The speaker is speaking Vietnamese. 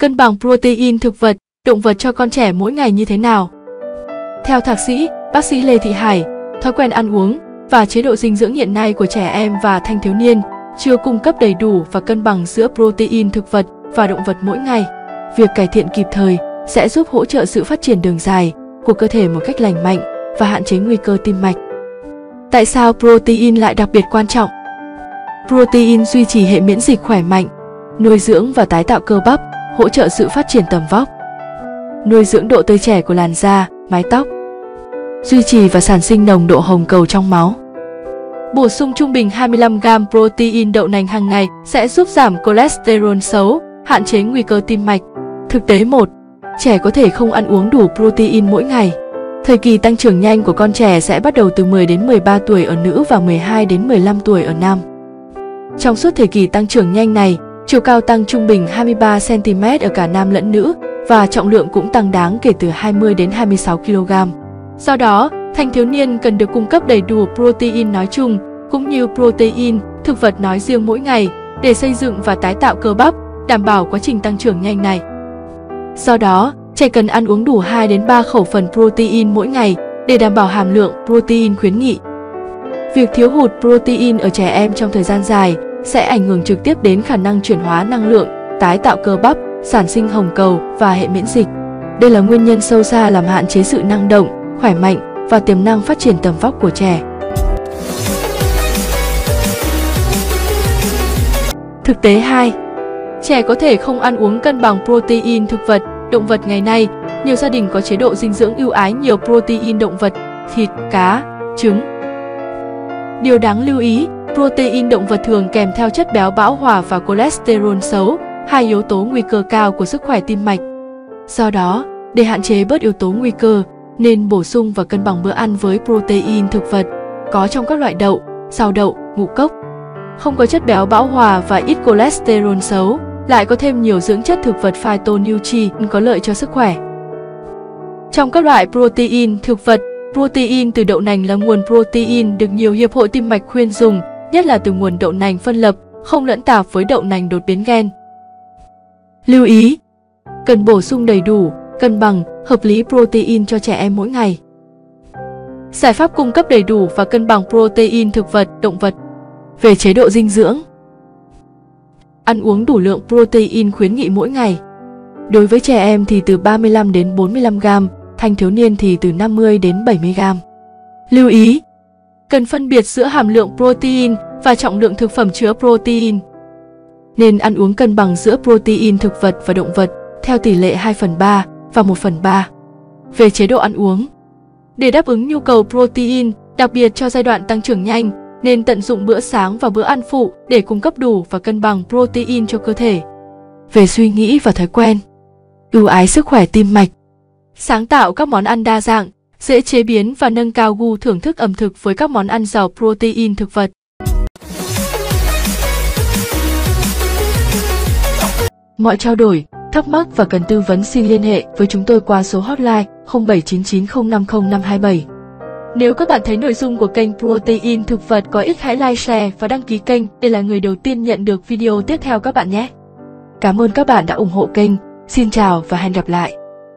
cân bằng protein thực vật, động vật cho con trẻ mỗi ngày như thế nào. Theo thạc sĩ, bác sĩ Lê Thị Hải, thói quen ăn uống và chế độ dinh dưỡng hiện nay của trẻ em và thanh thiếu niên chưa cung cấp đầy đủ và cân bằng giữa protein thực vật và động vật mỗi ngày. Việc cải thiện kịp thời sẽ giúp hỗ trợ sự phát triển đường dài của cơ thể một cách lành mạnh và hạn chế nguy cơ tim mạch. Tại sao protein lại đặc biệt quan trọng? Protein duy trì hệ miễn dịch khỏe mạnh, nuôi dưỡng và tái tạo cơ bắp, hỗ trợ sự phát triển tầm vóc, nuôi dưỡng độ tươi trẻ của làn da, mái tóc, duy trì và sản sinh nồng độ hồng cầu trong máu. Bổ sung trung bình 25g protein đậu nành hàng ngày sẽ giúp giảm cholesterol xấu, hạn chế nguy cơ tim mạch. Thực tế 1. Trẻ có thể không ăn uống đủ protein mỗi ngày. Thời kỳ tăng trưởng nhanh của con trẻ sẽ bắt đầu từ 10 đến 13 tuổi ở nữ và 12 đến 15 tuổi ở nam. Trong suốt thời kỳ tăng trưởng nhanh này, chiều cao tăng trung bình 23cm ở cả nam lẫn nữ và trọng lượng cũng tăng đáng kể từ 20 đến 26kg. Do đó, thanh thiếu niên cần được cung cấp đầy đủ protein nói chung cũng như protein thực vật nói riêng mỗi ngày để xây dựng và tái tạo cơ bắp, đảm bảo quá trình tăng trưởng nhanh này. Do đó, trẻ cần ăn uống đủ 2 đến 3 khẩu phần protein mỗi ngày để đảm bảo hàm lượng protein khuyến nghị. Việc thiếu hụt protein ở trẻ em trong thời gian dài sẽ ảnh hưởng trực tiếp đến khả năng chuyển hóa năng lượng, tái tạo cơ bắp, sản sinh hồng cầu và hệ miễn dịch. Đây là nguyên nhân sâu xa làm hạn chế sự năng động, khỏe mạnh và tiềm năng phát triển tầm vóc của trẻ. Thực tế 2. Trẻ có thể không ăn uống cân bằng protein thực vật, động vật ngày nay. Nhiều gia đình có chế độ dinh dưỡng ưu ái nhiều protein động vật, thịt, cá, trứng. Điều đáng lưu ý, protein động vật thường kèm theo chất béo bão hòa và cholesterol xấu, hai yếu tố nguy cơ cao của sức khỏe tim mạch. Do đó, để hạn chế bớt yếu tố nguy cơ, nên bổ sung và cân bằng bữa ăn với protein thực vật có trong các loại đậu, rau đậu, ngũ cốc. Không có chất béo bão hòa và ít cholesterol xấu, lại có thêm nhiều dưỡng chất thực vật phytonutrient có lợi cho sức khỏe. Trong các loại protein thực vật, protein từ đậu nành là nguồn protein được nhiều hiệp hội tim mạch khuyên dùng, nhất là từ nguồn đậu nành phân lập, không lẫn tạp với đậu nành đột biến gen. Lưu ý, cần bổ sung đầy đủ, cân bằng, hợp lý protein cho trẻ em mỗi ngày. Giải pháp cung cấp đầy đủ và cân bằng protein thực vật, động vật. Về chế độ dinh dưỡng, ăn uống đủ lượng protein khuyến nghị mỗi ngày. Đối với trẻ em thì từ 35 đến 45 gram, thanh thiếu niên thì từ 50 đến 70 gram. Lưu ý, cần phân biệt giữa hàm lượng protein và trọng lượng thực phẩm chứa protein. Nên ăn uống cân bằng giữa protein thực vật và động vật theo tỷ lệ 2/3 và 1/3. Về chế độ ăn uống, để đáp ứng nhu cầu protein, đặc biệt cho giai đoạn tăng trưởng nhanh, nên tận dụng bữa sáng và bữa ăn phụ để cung cấp đủ và cân bằng protein cho cơ thể. Về suy nghĩ và thói quen, ưu ái sức khỏe tim mạch, sáng tạo các món ăn đa dạng, dễ chế biến và nâng cao gu thưởng thức ẩm thực với các món ăn giàu protein thực vật. Mọi trao đổi, thắc mắc và cần tư vấn xin liên hệ với chúng tôi qua số hotline 0799050527. Nếu các bạn thấy nội dung của kênh Protein Thực Vật có ích, hãy like, share và đăng ký kênh để là người đầu tiên nhận được video tiếp theo các bạn nhé. Cảm ơn các bạn đã ủng hộ kênh. Xin chào và hẹn gặp lại.